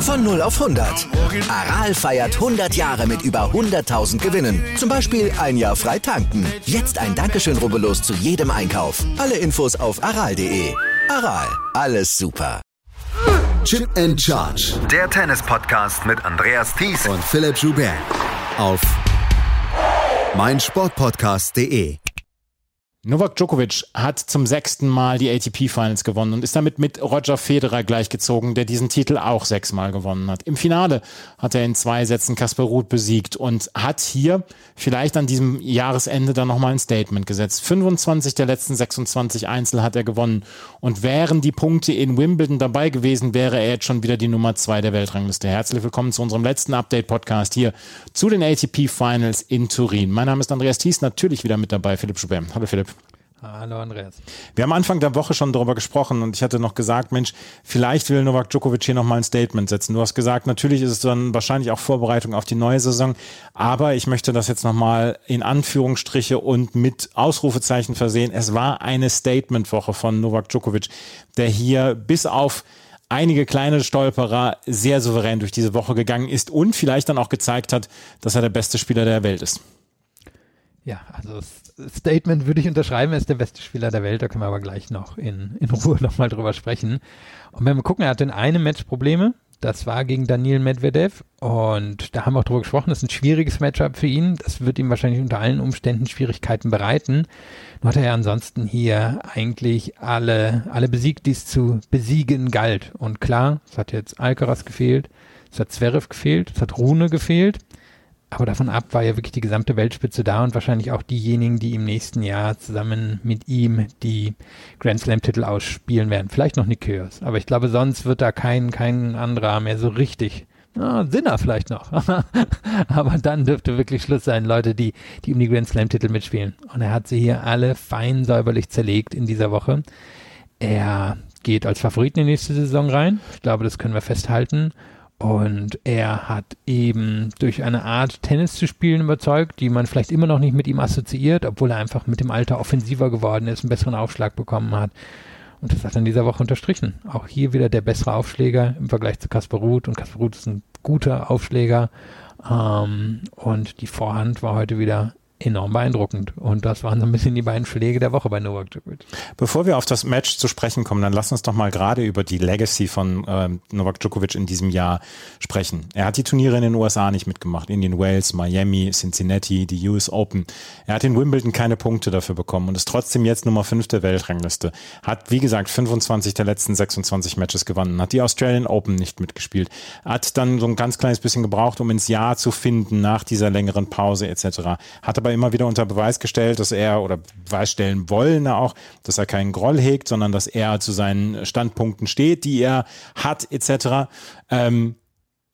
Von 0 auf 100. Aral feiert 100 Jahre mit über 100.000 Gewinnen. Zum Beispiel ein Jahr frei tanken. Jetzt ein Dankeschön, Rubbellos zu jedem Einkauf. Alle Infos auf aral.de. Aral, alles super. Chip and Charge. Der Tennis-Podcast mit Andreas Thies und Philipp Joubert. Auf MeinSportPodcast.de. Novak Djokovic hat zum 6. Mal die ATP-Finals gewonnen und ist damit mit Roger Federer gleichgezogen, der diesen Titel auch 6-mal gewonnen hat. Im Finale hat er in 2 Sätzen Casper Ruud besiegt und hat hier vielleicht an diesem Jahresende dann nochmal ein Statement gesetzt. 25 der letzten 26 Einzel hat er gewonnen und wären die Punkte in Wimbledon dabei gewesen, wäre er jetzt schon wieder die Nummer 2 der Weltrangliste. Herzlich willkommen zu unserem letzten Update-Podcast hier zu den ATP-Finals in Turin. Mein Name ist Andreas Thies, natürlich wieder mit dabei, Philipp Schubert. Hallo Philipp. Hallo Andreas. Wir haben Anfang der Woche schon darüber gesprochen und ich hatte noch gesagt, Mensch, vielleicht will Novak Djokovic hier nochmal ein Statement setzen. Du hast gesagt, natürlich ist es dann wahrscheinlich auch Vorbereitung auf die neue Saison, aber ich möchte das jetzt nochmal in Anführungsstriche und mit Ausrufezeichen versehen. Es war eine Statement-Woche von Novak Djokovic, der hier bis auf einige kleine Stolperer sehr souverän durch diese Woche gegangen ist und vielleicht dann auch gezeigt hat, dass er der beste Spieler der Welt ist. Ja, also Statement würde ich unterschreiben, er ist der beste Spieler der Welt, da können wir aber gleich noch in Ruhe nochmal drüber sprechen. Und wenn wir gucken, er hatte in einem Match Probleme, das war gegen Daniil Medvedev und da haben wir auch drüber gesprochen, das ist ein schwieriges Matchup für ihn, das wird ihm wahrscheinlich unter allen Umständen Schwierigkeiten bereiten. Nur hat er ja ansonsten hier eigentlich alle besiegt, die es zu besiegen galt. Und klar, es hat jetzt Alcaraz gefehlt, es hat Zverev gefehlt, es hat Rune gefehlt. Aber davon ab war ja wirklich die gesamte Weltspitze da und wahrscheinlich auch diejenigen, die im nächsten Jahr zusammen mit ihm die Grand Slam-Titel ausspielen werden. Vielleicht noch Nikias, aber ich glaube, sonst wird da kein anderer mehr so richtig. Sinner vielleicht noch, aber dann dürfte wirklich Schluss sein, Leute, die um die Grand Slam-Titel mitspielen. Und er hat sie hier alle fein säuberlich zerlegt in dieser Woche. Er geht als Favorit in die nächste Saison rein. Ich glaube, das können wir festhalten. Und er hat eben durch eine Art Tennis zu spielen überzeugt, die man vielleicht immer noch nicht mit ihm assoziiert, obwohl er einfach mit dem Alter offensiver geworden ist, einen besseren Aufschlag bekommen hat. Und das hat er in dieser Woche unterstrichen. Auch hier wieder der bessere Aufschläger im Vergleich zu Casper Ruud. Und Casper Ruud ist ein guter Aufschläger. Und die Vorhand war heute wieder enorm beeindruckend. Und das waren so ein bisschen die beiden Schläge der Woche bei Novak Djokovic. Bevor wir auf das Match zu sprechen kommen, dann lass uns doch mal gerade über die Legacy von Novak Djokovic in diesem Jahr sprechen. Er hat die Turniere in den USA nicht mitgemacht. Indian Wells, Miami, Cincinnati, die US Open. Er hat in Wimbledon keine Punkte dafür bekommen und ist trotzdem jetzt Nummer 5 der Weltrangliste. Hat, wie gesagt, 25 der letzten 26 Matches gewonnen. Hat die Australian Open nicht mitgespielt. Hat dann so ein ganz kleines bisschen gebraucht, um ins Jahr zu finden nach dieser längeren Pause etc. Hat aber immer wieder unter Beweis gestellt, dass er, oder Beweis stellen wollen auch, dass er keinen Groll hegt, sondern dass er zu seinen Standpunkten steht, die er hat, etc.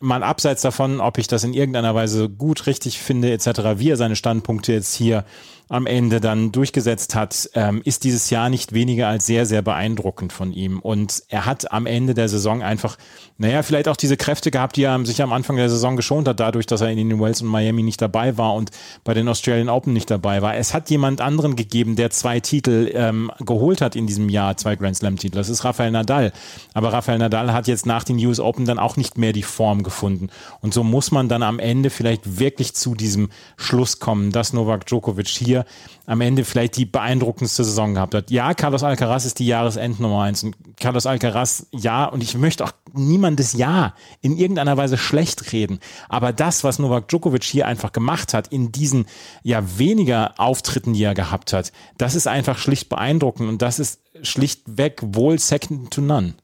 Mal abseits davon, ob ich das in irgendeiner Weise gut, richtig finde, etc., wie er seine Standpunkte jetzt hier am Ende dann durchgesetzt hat, ist dieses Jahr nicht weniger als sehr, sehr beeindruckend von ihm. Und er hat am Ende der Saison einfach, vielleicht auch diese Kräfte gehabt, die er sich am Anfang der Saison geschont hat, dadurch, dass er in den Wells und Miami nicht dabei war und bei den Australian Open nicht dabei war. Es hat jemand anderen gegeben, der 2 Titel geholt hat in diesem Jahr, 2 Grand Slam Titel. Das ist Rafael Nadal. Aber Rafael Nadal hat jetzt nach den US Open dann auch nicht mehr die Form gefunden. Und so muss man dann am Ende vielleicht wirklich zu diesem Schluss kommen, dass Novak Djokovic hier am Ende vielleicht die beeindruckendste Saison gehabt hat. Ja, Carlos Alcaraz ist die Jahresendnummer 1 und Carlos Alcaraz, ja, und ich möchte auch niemandes Ja in irgendeiner Weise schlecht reden, aber das, was Novak Djokovic hier einfach gemacht hat in diesen weniger Auftritten, die er gehabt hat, das ist einfach schlicht beeindruckend und das ist schlichtweg wohl second to none.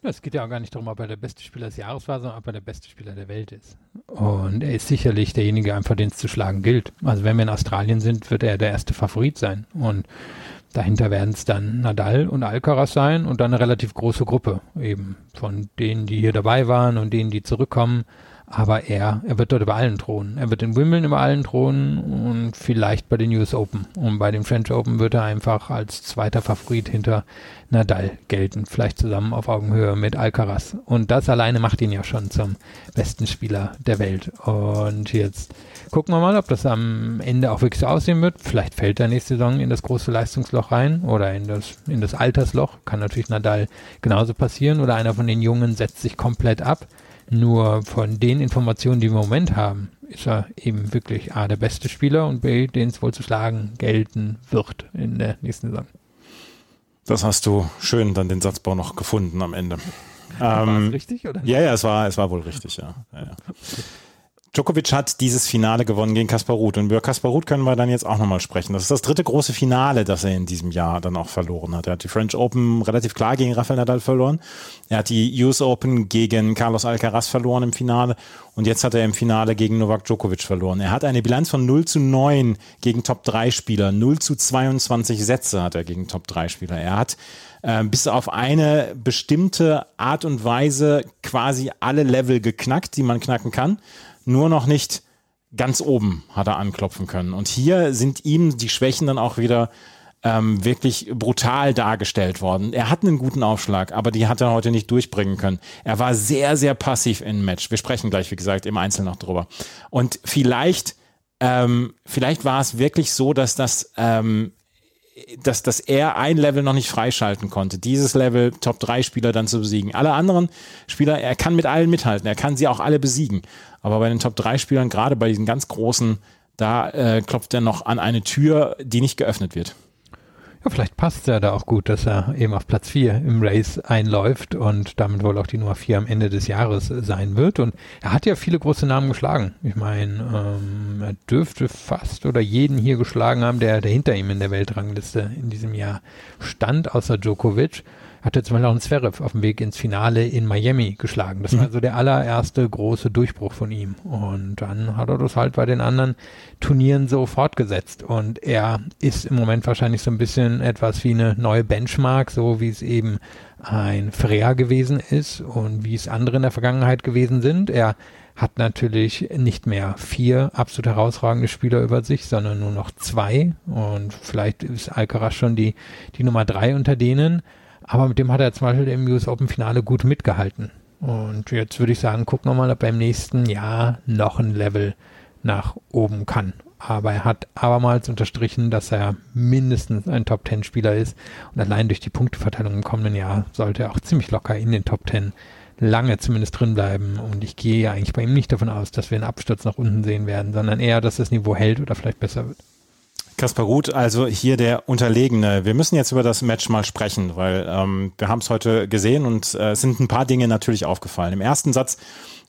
Es geht ja auch gar nicht darum, ob er der beste Spieler des Jahres war, sondern ob er der beste Spieler der Welt ist. Und er ist sicherlich derjenige, einfach den es zu schlagen gilt. Also wenn wir in Australien sind, wird er der erste Favorit sein. Und dahinter werden es dann Nadal und Alcaraz sein und dann eine relativ große Gruppe eben von denen, die hier dabei waren und denen, die zurückkommen. Aber er wird dort über allen drohen. Er wird in Wimbledon über allen drohen und vielleicht bei den US Open. Und bei den French Open wird er einfach als zweiter Favorit hinter Nadal gelten. Vielleicht zusammen auf Augenhöhe mit Alcaraz. Und das alleine macht ihn ja schon zum besten Spieler der Welt. Und jetzt gucken wir mal, ob das am Ende auch wirklich so aussehen wird. Vielleicht fällt er nächste Saison in das große Leistungsloch rein oder in das Altersloch. Kann natürlich Nadal genauso passieren. Oder einer von den Jungen setzt sich komplett ab. Nur von den Informationen, die wir im Moment haben, ist er eben wirklich A, der beste Spieler und B, den es wohl zu schlagen gelten wird in der nächsten Saison. Das hast du schön dann den Satzbau noch gefunden am Ende. War es richtig, oder? Ja, es war wohl richtig, ja. Djokovic hat dieses Finale gewonnen gegen Casper Ruud und über Casper Ruud können wir dann jetzt auch nochmal sprechen. Das ist das dritte große Finale, das er in diesem Jahr dann auch verloren hat. Er hat die French Open relativ klar gegen Rafael Nadal verloren. Er hat die US Open gegen Carlos Alcaraz verloren im Finale und jetzt hat er im Finale gegen Novak Djokovic verloren. Er hat eine Bilanz von 0-9 gegen Top-3-Spieler, 0-22 Sätze hat er gegen Top-3-Spieler. Er hat bis auf eine bestimmte Art und Weise quasi alle Level geknackt, die man knacken kann. Nur noch nicht ganz oben hat er anklopfen können. Und hier sind ihm die Schwächen dann auch wieder wirklich brutal dargestellt worden. Er hat einen guten Aufschlag, aber die hat er heute nicht durchbringen können. Er war sehr, sehr passiv im Match. Wir sprechen gleich, wie gesagt, im Einzelnen noch drüber. Und vielleicht war es wirklich so, dass er ein Level noch nicht freischalten konnte, dieses Level Top-3-Spieler dann zu besiegen. Alle anderen Spieler, er kann mit allen mithalten, er kann sie auch alle besiegen. Aber bei den Top-3-Spielern, gerade bei diesen ganz Großen, da klopft er noch an eine Tür, die nicht geöffnet wird. Ja, vielleicht passt ja da auch gut, dass er eben auf Platz 4 im Race einläuft und damit wohl auch die Nummer 4 am Ende des Jahres sein wird. Und er hat ja viele große Namen geschlagen. Ich meine, er dürfte fast oder jeden hier geschlagen haben, der hinter ihm in der Weltrangliste in diesem Jahr stand, außer Djokovic. Hatte zum Beispiel auch einen Zverev auf dem Weg ins Finale in Miami geschlagen. Das war also der allererste große Durchbruch von ihm. Und dann hat er das halt bei den anderen Turnieren so fortgesetzt. Und er ist im Moment wahrscheinlich so ein bisschen etwas wie eine neue Benchmark, so wie es eben ein Frea gewesen ist und wie es andere in der Vergangenheit gewesen sind. Er hat natürlich nicht mehr 4 absolut herausragende Spieler über sich, sondern nur noch 2. Und vielleicht ist Alcaraz schon die Nummer 3 unter denen. Aber mit dem hat er zum Beispiel im US Open Finale gut mitgehalten. Und jetzt würde ich sagen, guck nochmal, ob er im nächsten Jahr noch ein Level nach oben kann. Aber er hat abermals unterstrichen, dass er mindestens ein Top-10-Spieler ist. Und allein durch die Punkteverteilung im kommenden Jahr sollte er auch ziemlich locker in den Top-10 lange zumindest drin bleiben. Und ich gehe ja eigentlich bei ihm nicht davon aus, dass wir einen Absturz nach unten sehen werden, sondern eher, dass das Niveau hält oder vielleicht besser wird. Casper Ruud, also hier der Unterlegene. Wir müssen jetzt über das Match mal sprechen, weil wir haben es heute gesehen und es sind ein paar Dinge natürlich aufgefallen. Im ersten Satz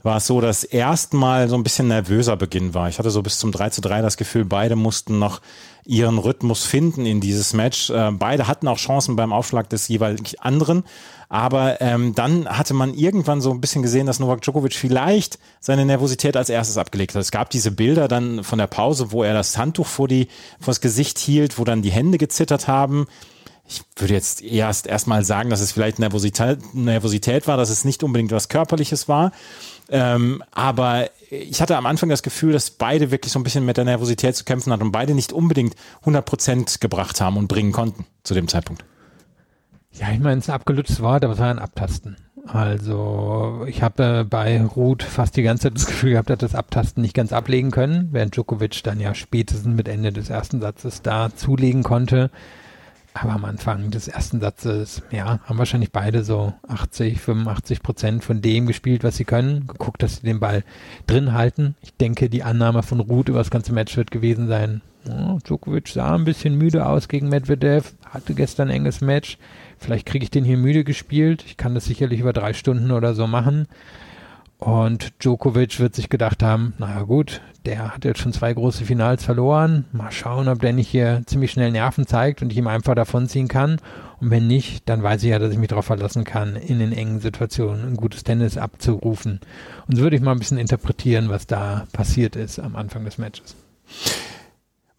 war es so, dass erstmal so ein bisschen nervöser Beginn war. Ich hatte so bis zum 3:3 das Gefühl, beide mussten noch ihren Rhythmus finden in dieses Match. Beide hatten auch Chancen beim Aufschlag des jeweils anderen. Aber dann hatte man irgendwann so ein bisschen gesehen, dass Novak Djokovic vielleicht seine Nervosität als erstes abgelegt hat. Es gab diese Bilder dann von der Pause, wo er das Handtuch vor das Gesicht hielt, wo dann die Hände gezittert haben. Ich würde jetzt erstmal sagen, dass es vielleicht Nervosität war, dass es nicht unbedingt was Körperliches war. Aber ich hatte am Anfang das Gefühl, dass beide wirklich so ein bisschen mit der Nervosität zu kämpfen hatten und beide nicht unbedingt 100% gebracht haben und bringen konnten zu dem Zeitpunkt. Ja, ich meine, es ist ein abgelutschtes Wort, aber es war ein Abtasten. Also ich habe bei Ruud fast die ganze Zeit das Gefühl gehabt, dass das Abtasten nicht ganz ablegen können, während Djokovic dann ja spätestens mit Ende des ersten Satzes da zulegen konnte. Aber am Anfang des ersten Satzes, ja, haben wahrscheinlich beide so 80-85% von dem gespielt, was sie können. Geguckt, dass sie den Ball drin halten. Ich denke, die Annahme von Ruud über das ganze Match wird gewesen sein. Oh, Djokovic sah ein bisschen müde aus gegen Medvedev, hatte gestern ein enges Match. Vielleicht kriege ich den hier müde gespielt. Ich kann das sicherlich über 3 Stunden oder so machen. Und Djokovic wird sich gedacht haben, naja gut, der hat jetzt schon 2 große Finals verloren. Mal schauen, ob der nicht hier ziemlich schnell Nerven zeigt und ich ihm einfach davonziehen kann. Und wenn nicht, dann weiß ich ja, dass ich mich darauf verlassen kann, in den engen Situationen ein gutes Tennis abzurufen. Und so würde ich mal ein bisschen interpretieren, was da passiert ist am Anfang des Matches.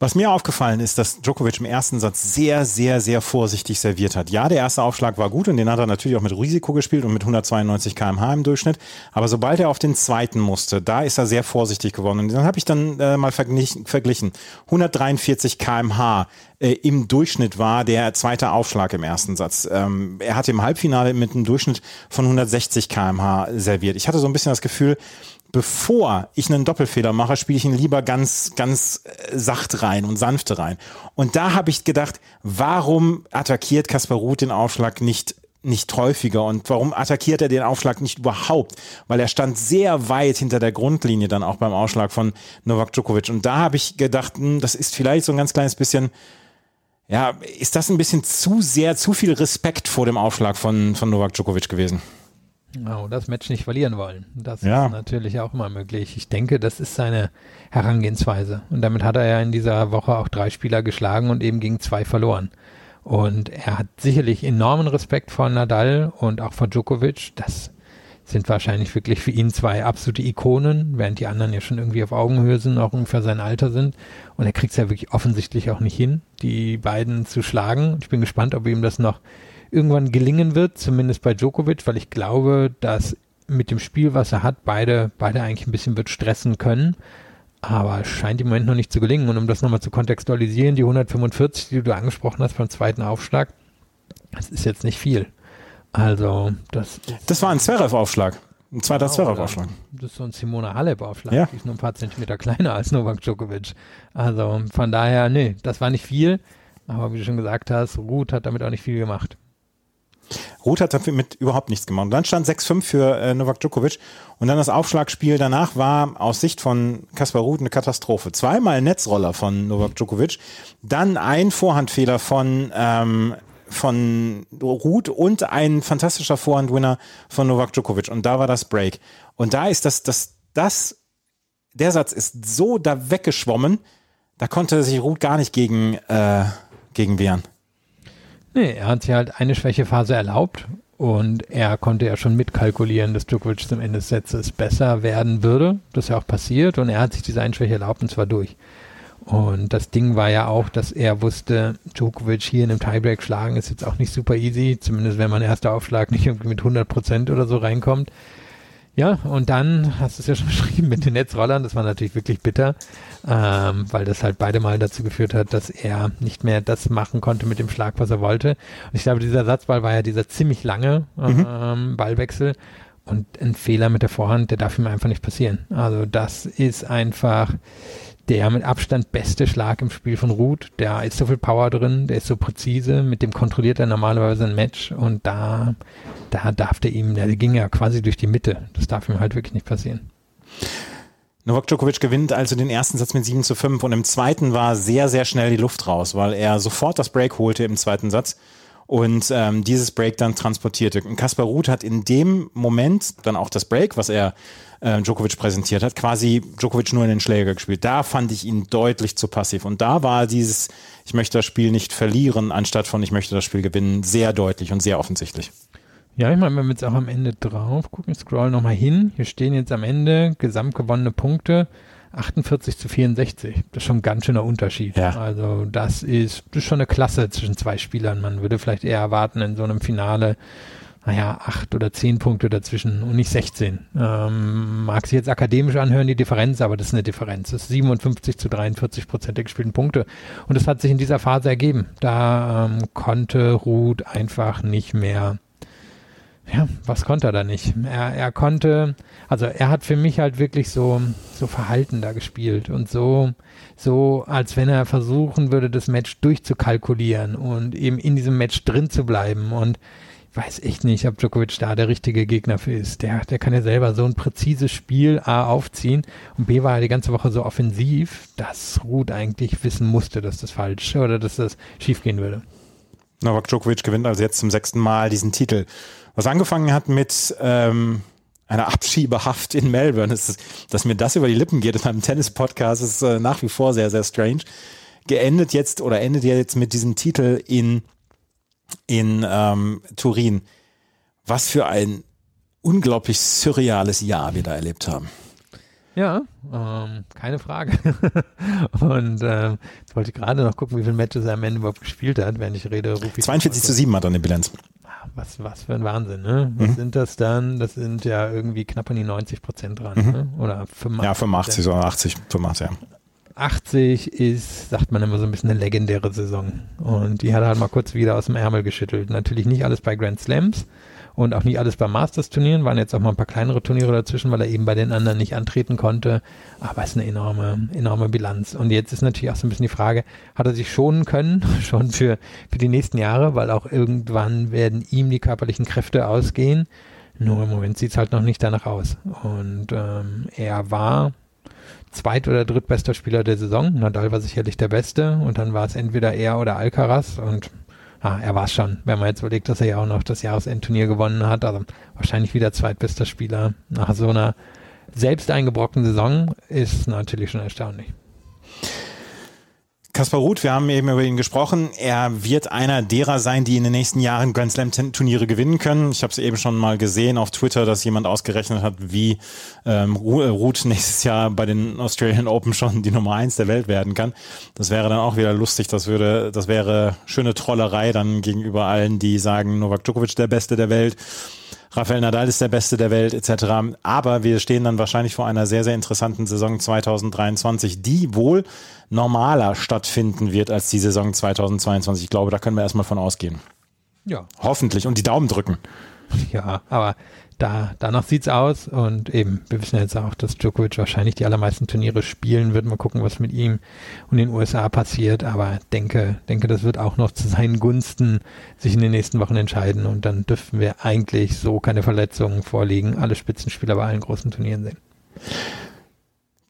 Was mir aufgefallen ist, dass Djokovic im ersten Satz sehr, sehr, sehr vorsichtig serviert hat. Ja, der erste Aufschlag war gut und den hat er natürlich auch mit Risiko gespielt und mit 192 km/h im Durchschnitt. Aber sobald er auf den zweiten musste, da ist er sehr vorsichtig geworden. Und dann habe ich dann mal verglichen. 143 km/h im Durchschnitt war der zweite Aufschlag im ersten Satz. Er hat im Halbfinale mit einem Durchschnitt von 160 km/h serviert. Ich hatte so ein bisschen das Gefühl, bevor ich einen Doppelfehler mache, spiele ich ihn lieber ganz, ganz sacht rein und sanfte rein. Und da habe ich gedacht, warum attackiert Casper Ruud den Aufschlag nicht häufiger und warum attackiert er den Aufschlag nicht überhaupt? Weil er stand sehr weit hinter der Grundlinie dann auch beim Aufschlag von Novak Djokovic. Und da habe ich gedacht, das ist vielleicht so ein ganz kleines bisschen, ja, ist das ein bisschen zu viel Respekt vor dem Aufschlag von Novak Djokovic gewesen? Oh, das Match nicht verlieren wollen. Das ist natürlich auch immer möglich. Ich denke, das ist seine Herangehensweise. Und damit hat er ja in dieser Woche auch 3 Spieler geschlagen und eben gegen 2 verloren. Und er hat sicherlich enormen Respekt vor Nadal und auch vor Djokovic. Das sind wahrscheinlich wirklich für ihn 2 absolute Ikonen, während die anderen ja schon irgendwie auf Augenhöhe sind, auch ungefähr sein Alter sind. Und er kriegt es ja wirklich offensichtlich auch nicht hin, die beiden zu schlagen. Ich bin gespannt, ob ihm das noch irgendwann gelingen wird, zumindest bei Djokovic, weil ich glaube, dass mit dem Spiel, was er hat, beide eigentlich ein bisschen wird stressen können, aber scheint im Moment noch nicht zu gelingen. Und um das nochmal zu kontextualisieren, die 145, die du angesprochen hast beim zweiten Aufschlag, das ist jetzt nicht viel. Also das war ein Zverev-Aufschlag. Ein zweiter Zverev-Aufschlag. Das ist so ein Simona Halep-Aufschlag. Ja. Die ist nur ein paar Zentimeter kleiner als Novak Djokovic. Also von daher, nee, das war nicht viel. Aber wie du schon gesagt hast, Ruud hat damit auch nicht viel gemacht. Ruud hat dafür mit überhaupt nichts gemacht. Und dann stand 6-5 für Novak Djokovic. Und dann das Aufschlagspiel danach war aus Sicht von Casper Ruud eine Katastrophe. 2-mal Netzroller von Novak Djokovic. Dann ein Vorhandfehler von Ruud und ein fantastischer Vorhandwinner von Novak Djokovic. Und da war das Break. Und da ist der Satz ist so da weggeschwommen, da konnte sich Ruud gar nicht gegen wehren. Nee, er hat sich halt eine Schwächephase erlaubt und er konnte ja schon mitkalkulieren, dass Djokovic zum Ende des Satzes besser werden würde. Das ist ja auch passiert und er hat sich diese eine Schwäche erlaubt und zwar durch. Und das Ding war ja auch, dass er wusste, Djokovic hier in einem Tiebreak schlagen ist jetzt auch nicht super easy, zumindest wenn man erster Aufschlag nicht irgendwie mit 100% oder so reinkommt. Ja, und dann hast du es ja schon beschrieben mit den Netzrollern, das war natürlich wirklich bitter, weil das halt beide Mal dazu geführt hat, dass er nicht mehr das machen konnte mit dem Schlag, was er wollte. Und ich glaube, dieser Satzball war ja dieser ziemlich lange Ballwechsel und ein Fehler mit der Vorhand, der darf ihm einfach nicht passieren. Also das ist einfach der mit Abstand beste Schlag im Spiel von Ruud, da ist so viel Power drin, der ist so präzise, mit dem kontrolliert er normalerweise ein Match und da darf der ihm, der ging ja quasi durch die Mitte, das darf ihm halt wirklich nicht passieren. Novak Djokovic gewinnt also den ersten Satz mit 7-5 und im zweiten war sehr, sehr schnell die Luft raus, weil er sofort das Break holte im zweiten Satz und dieses Break dann transportierte. Und Casper Ruud hat in dem Moment dann auch das Break, was er Djokovic präsentiert hat, quasi Djokovic nur in den Schläger gespielt. Da fand ich ihn deutlich zu passiv. Und da war dieses, ich möchte das Spiel nicht verlieren, anstatt von ich möchte das Spiel gewinnen, sehr deutlich und sehr offensichtlich. Ja, ich meine, wenn wir jetzt auch am Ende drauf gucken, scroll nochmal hin. Hier stehen jetzt am Ende gesamt gewonnene Punkte 48-64. Das ist schon ein ganz schöner Unterschied. Ja. Also das ist schon eine Klasse zwischen 2 Spielern. Man würde vielleicht eher erwarten in so einem Finale, 8 oder 10 Punkte dazwischen und nicht 16. Mag sich jetzt akademisch anhören, die Differenz, aber das ist eine Differenz. Das ist 57-43% der gespielten Punkte. Und das hat sich in dieser Phase ergeben. Da konnte Ruud einfach nicht mehr. Ja, was konnte er da nicht? Er konnte, also er hat für mich halt wirklich so verhalten da gespielt und so als wenn er versuchen würde, das Match durchzukalkulieren und eben in diesem Match drin zu bleiben und ich weiß echt nicht, ob Djokovic da der richtige Gegner für ist. Der kann ja selber so ein präzises Spiel A aufziehen und B war ja die ganze Woche so offensiv, dass Ruud eigentlich wissen musste, dass das falsch oder dass das schief gehen würde. Novak Djokovic gewinnt also jetzt zum 6. Mal diesen Titel. Was angefangen hat mit einer Abschiebehaft in Melbourne, dass mir das über die Lippen geht in meinem Tennis-Podcast, ist nach wie vor sehr, sehr strange. Endet jetzt mit diesem Titel in Turin. Was für ein unglaublich surreales Jahr wir da erlebt haben. Ja, keine Frage. Und jetzt wollte ich gerade noch gucken, wie viele Matches er am Ende überhaupt gespielt hat, während ich rede. 42:7 hat er eine Bilanz. Was für ein Wahnsinn, ne? Was sind das dann? Das sind ja irgendwie knapp an die 90% dran, ne? Oder 85%. Ja, 85 oder 80, 85, ja. 80 ist, sagt man immer so ein bisschen, eine legendäre Saison. Und die hat er halt mal kurz wieder aus dem Ärmel geschüttelt. Natürlich nicht alles bei Grand Slams und auch nicht alles bei Masters-Turnieren. Waren jetzt auch mal ein paar kleinere Turniere dazwischen, weil er eben bei den anderen nicht antreten konnte. Aber es ist eine enorme Bilanz. Und jetzt ist natürlich auch so ein bisschen die Frage, hat er sich schonen können, schon für die nächsten Jahre, weil auch irgendwann werden ihm die körperlichen Kräfte ausgehen. Nur im Moment sieht es halt noch nicht danach aus. Und er war zweit- oder drittbester Spieler der Saison. Nadal war sicherlich der Beste und dann war es entweder er oder Alcaraz und er war es schon, wenn man jetzt überlegt, dass er ja auch noch das Jahresendturnier gewonnen hat. Also wahrscheinlich wieder zweitbester Spieler nach so einer selbst eingebrockenen Saison ist natürlich schon erstaunlich. Casper Ruud, wir haben eben über ihn gesprochen. Er wird einer derer sein, die in den nächsten Jahren Grand Slam-Turniere gewinnen können. Ich habe es eben schon mal gesehen auf Twitter, dass jemand ausgerechnet hat, wie Ruud nächstes Jahr bei den Australian Open schon die Nummer 1 der Welt werden kann. Das wäre dann auch wieder lustig. Das wäre schöne Trollerei dann gegenüber allen, die sagen, Novak Djokovic der Beste der Welt, Rafael Nadal ist der Beste der Welt etc. Aber wir stehen dann wahrscheinlich vor einer sehr, sehr interessanten Saison 2023, die wohl normaler stattfinden wird als die Saison 2022. Ich glaube, da können wir erstmal von ausgehen. Ja. Hoffentlich. Und die Daumen drücken. Ja, aber danach sieht's aus. Und eben, wir wissen jetzt auch, dass Djokovic wahrscheinlich die allermeisten Turniere spielen wird. Mal gucken, was mit ihm und den USA passiert. Aber denke, das wird auch noch zu seinen Gunsten sich in den nächsten Wochen entscheiden. Und dann dürften wir eigentlich so keine Verletzungen vorliegen. Alle Spitzenspieler bei allen großen Turnieren sehen.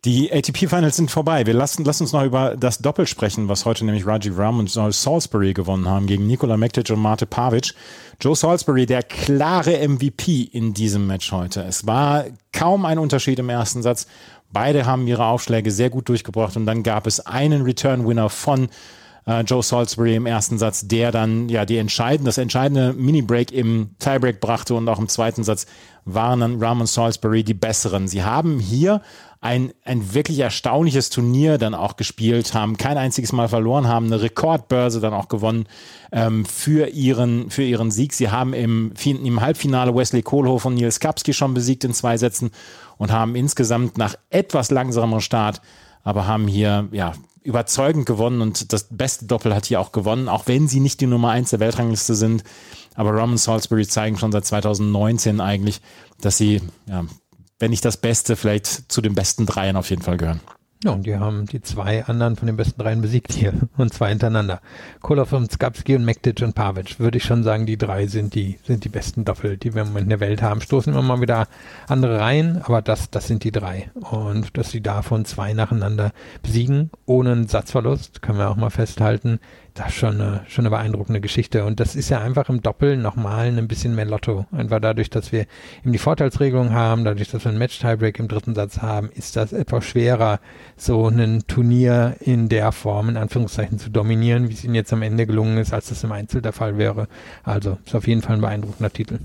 Die ATP-Finals sind vorbei. Wir lassen uns noch über das Doppel sprechen, was heute nämlich Rajiv Ram und Joe Salisbury gewonnen haben gegen Nikola Mektic und Mate Pavic. Joe Salisbury, der klare MVP in diesem Match heute. Es war kaum ein Unterschied im ersten Satz. Beide haben ihre Aufschläge sehr gut durchgebracht und dann gab es einen Return-Winner von Joe Salisbury im ersten Satz, der dann ja das entscheidende Mini-Break im Tiebreak brachte, und auch im zweiten Satz waren dann Ram und Salisbury die Besseren. Sie haben hier ein wirklich erstaunliches Turnier dann auch gespielt, haben kein einziges Mal verloren, haben eine Rekordbörse dann auch gewonnen für ihren Sieg. Sie haben im Halbfinale Wesley Koolhof und Neal Skupski schon besiegt in 2 Sätzen und haben insgesamt nach etwas langsamerem Start, aber haben hier ja überzeugend gewonnen, und das beste Doppel hat hier auch gewonnen, auch wenn sie nicht die Nummer 1 der Weltrangliste sind. Aber Ram und Salisbury zeigen schon seit 2019 eigentlich, dass sie, ja, wenn nicht das Beste, vielleicht zu den besten 3 auf jeden Fall gehören. Ja, und die haben die 2 anderen von den besten 3 besiegt hier, und 2 hintereinander. Koolhof und Skupski und Mektic und Pavic, würde ich schon sagen, die 3 sind die besten Doppel, die wir im Moment in der Welt haben. Stoßen immer mal wieder andere rein, aber das sind die 3. Und dass sie davon 2 nacheinander besiegen, ohne einen Satzverlust, können wir auch mal festhalten, das ist schon eine beeindruckende Geschichte. Und das ist ja einfach im Doppel nochmal ein bisschen mehr Lotto. Einfach dadurch, dass wir eben die Vorteilsregelung haben, dadurch, dass wir einen Match-Tiebreak im dritten Satz haben, ist das etwas schwerer, so ein Turnier in der Form, in Anführungszeichen, zu dominieren, wie es ihnen jetzt am Ende gelungen ist, als das im Einzel der Fall wäre. Also, ist auf jeden Fall ein beeindruckender Titel.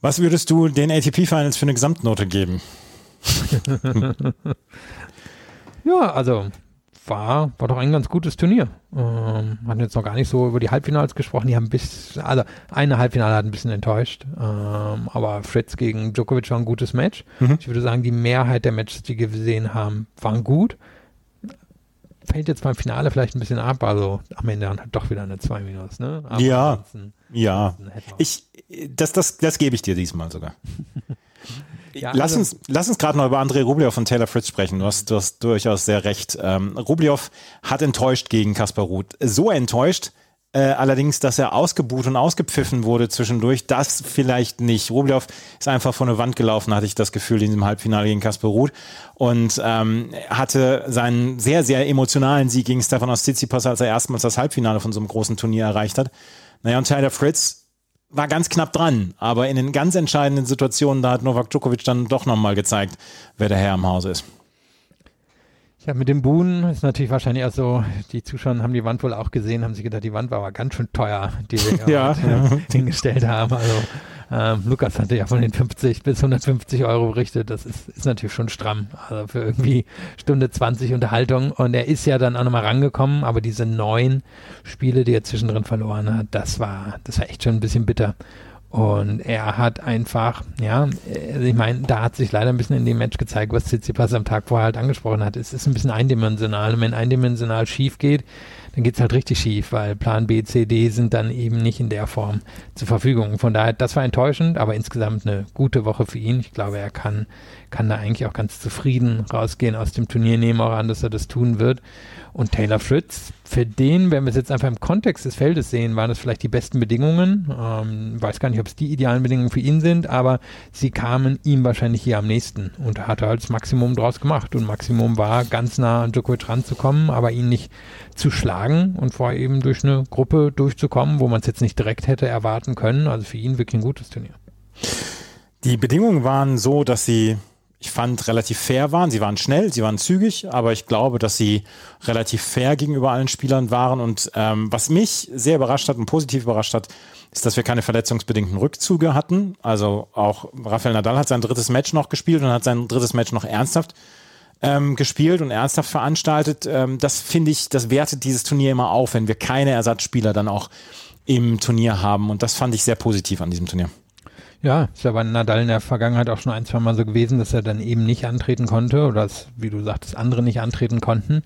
Was würdest du den ATP-Finals für eine Gesamtnote geben? Ja, also war doch ein ganz gutes Turnier. Hatten jetzt noch gar nicht so über die Halbfinals gesprochen. Die haben eine Halbfinale hat ein bisschen enttäuscht. Aber Fritz gegen Djokovic war ein gutes Match. Ich würde sagen, die Mehrheit der Matches, die wir gesehen haben, waren gut. Fällt jetzt beim Finale vielleicht ein bisschen ab. Also am Ende dann hat doch wieder eine 2 minus. Ne? Aber ja, das gebe ich dir diesmal sogar. Ja, lass uns gerade noch über Andrey Rublev und Taylor Fritz sprechen. Du hast durchaus sehr recht. Rublev hat enttäuscht gegen Casper Ruud. So enttäuscht allerdings, dass er ausgebuht und ausgepfiffen wurde zwischendurch. Das vielleicht nicht. Rublev ist einfach vor eine Wand gelaufen, hatte ich das Gefühl, in diesem Halbfinale gegen Casper Ruud. Und hatte seinen sehr, sehr emotionalen Sieg gegen Stefanos Tsitsipas, als er erstmals das Halbfinale von so einem großen Turnier erreicht hat. Naja, und Taylor Fritz war ganz knapp dran, aber in den ganz entscheidenden Situationen, da hat Novak Djokovic dann doch nochmal gezeigt, wer der Herr im Hause ist. Ja, mit dem Buhnen ist natürlich wahrscheinlich auch so, die Zuschauer haben die Wand wohl auch gesehen, haben sich gedacht, die Wand war aber ganz schön teuer, die wir hingestellt haben. Also Lukas hatte ja von den 50 bis 150 Euro berichtet, das ist natürlich schon stramm, also für irgendwie Stunde 20 Unterhaltung, und er ist ja dann auch nochmal rangekommen, aber diese 9 Spiele, die er zwischendrin verloren hat, das war echt schon ein bisschen bitter. Und er hat einfach, ja, ich meine, da hat sich leider ein bisschen in dem Match gezeigt, was Tsitsipas am Tag vorher halt angesprochen hat. Es ist ein bisschen eindimensional. Und wenn eindimensional schief geht, dann geht's halt richtig schief, weil Plan B, C, D sind dann eben nicht in der Form zur Verfügung. Von daher, das war enttäuschend, aber insgesamt eine gute Woche für ihn. Ich glaube, er kann da eigentlich auch ganz zufrieden rausgehen aus dem Turnier, nehmen auch an, dass er das tun wird. Und Taylor Fritz, für den, wenn wir es jetzt einfach im Kontext des Feldes sehen, waren das vielleicht die besten Bedingungen. Weiß gar nicht, ob es die idealen Bedingungen für ihn sind, aber sie kamen ihm wahrscheinlich hier am nächsten. Und er hat halt das Maximum draus gemacht. Und Maximum war, ganz nah an Djokovic ranzukommen, aber ihn nicht zu schlagen und vor eben durch eine Gruppe durchzukommen, wo man es jetzt nicht direkt hätte erwarten können. Also für ihn wirklich ein gutes Turnier. Die Bedingungen waren so, dass sie, ich fand, relativ fair waren. Sie waren schnell, sie waren zügig, aber ich glaube, dass sie relativ fair gegenüber allen Spielern waren. Und was mich sehr überrascht hat und positiv überrascht hat, ist, dass wir keine verletzungsbedingten Rückzüge hatten. Also auch Rafael Nadal hat sein drittes Match noch gespielt und hat sein drittes Match noch ernsthaft gespielt und ernsthaft veranstaltet. Das finde ich, das wertet dieses Turnier immer auf, wenn wir keine Ersatzspieler dann auch im Turnier haben. Und das fand ich sehr positiv an diesem Turnier. Ja, ist ja bei Nadal in der Vergangenheit auch schon ein, zwei Mal so gewesen, dass er dann eben nicht antreten konnte oder dass, wie du sagtest, andere nicht antreten konnten.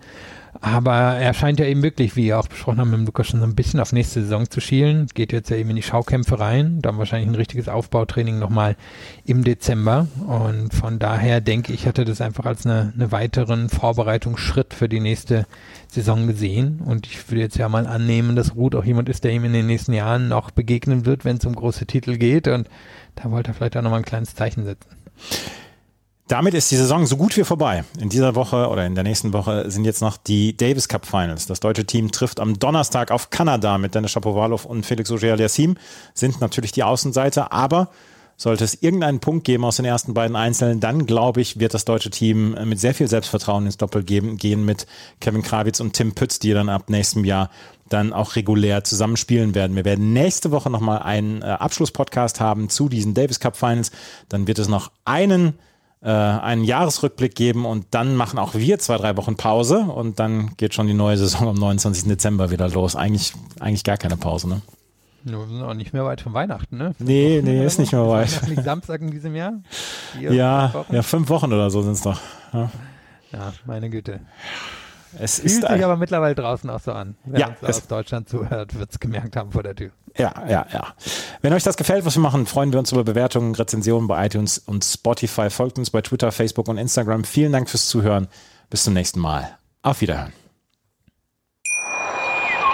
Aber er scheint ja eben wirklich, wie wir auch besprochen haben, mit dem Lukas schon so ein bisschen auf nächste Saison zu schielen. Geht jetzt ja eben in die Schaukämpfe rein. Dann wahrscheinlich ein richtiges Aufbautraining nochmal im Dezember. Und von daher denke ich, hatte das einfach als eine weiteren Vorbereitungsschritt für die nächste Saison gesehen. Und ich würde jetzt ja mal annehmen, dass Ruud auch jemand ist, der ihm in den nächsten Jahren noch begegnen wird, wenn es um große Titel geht. Und da wollte er vielleicht auch nochmal ein kleines Zeichen setzen. Damit ist die Saison so gut wie vorbei. In dieser Woche oder in der nächsten Woche sind jetzt noch die Davis Cup Finals. Das deutsche Team trifft am Donnerstag auf Kanada mit Dennis Shapovalov und Felix Auger-Aliassime. Sind natürlich die Außenseiter, aber sollte es irgendeinen Punkt geben aus den ersten beiden Einzelnen, dann glaube ich, wird das deutsche Team mit sehr viel Selbstvertrauen ins Doppel gehen mit Kevin Krawitz und Tim Pütz, die dann ab nächstem Jahr dann auch regulär zusammenspielen werden. Wir werden nächste Woche nochmal einen Abschlusspodcast haben zu diesen Davis Cup Finals. Dann wird es noch einen Jahresrückblick geben und dann machen auch wir 2-3 Wochen Pause und dann geht schon die neue Saison am 29. Dezember wieder los. Eigentlich gar keine Pause, ne? Wir sind auch nicht mehr weit von Weihnachten, ne? Nee, ist nicht mehr weit. Samstag in diesem Jahr? Ja, 5 Wochen oder so sind es doch. Ja, meine Güte. Es fühlt sich aber mittlerweile draußen auch so an. Wenn man aus Deutschland zuhört, wird es gemerkt haben vor der Tür. Ja. Wenn euch das gefällt, was wir machen, freuen wir uns über Bewertungen, Rezensionen bei iTunes und Spotify. Folgt uns bei Twitter, Facebook und Instagram. Vielen Dank fürs Zuhören. Bis zum nächsten Mal. Auf Wiederhören.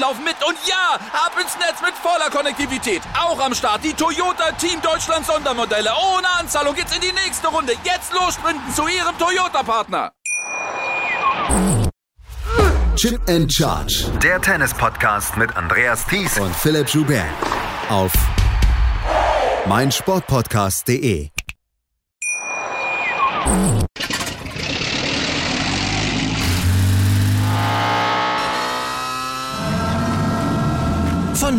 laufen mit und ja, ab ins Netz mit voller Konnektivität. Auch am Start die Toyota Team Deutschland Sondermodelle. Ohne Anzahlung geht's in die nächste Runde. Jetzt los sprinten zu Ihrem Toyota-Partner. Chip and Charge. Der Tennis-Podcast mit Andreas Thies und Philipp Joubert. Auf MeinSportPodcast.de. Von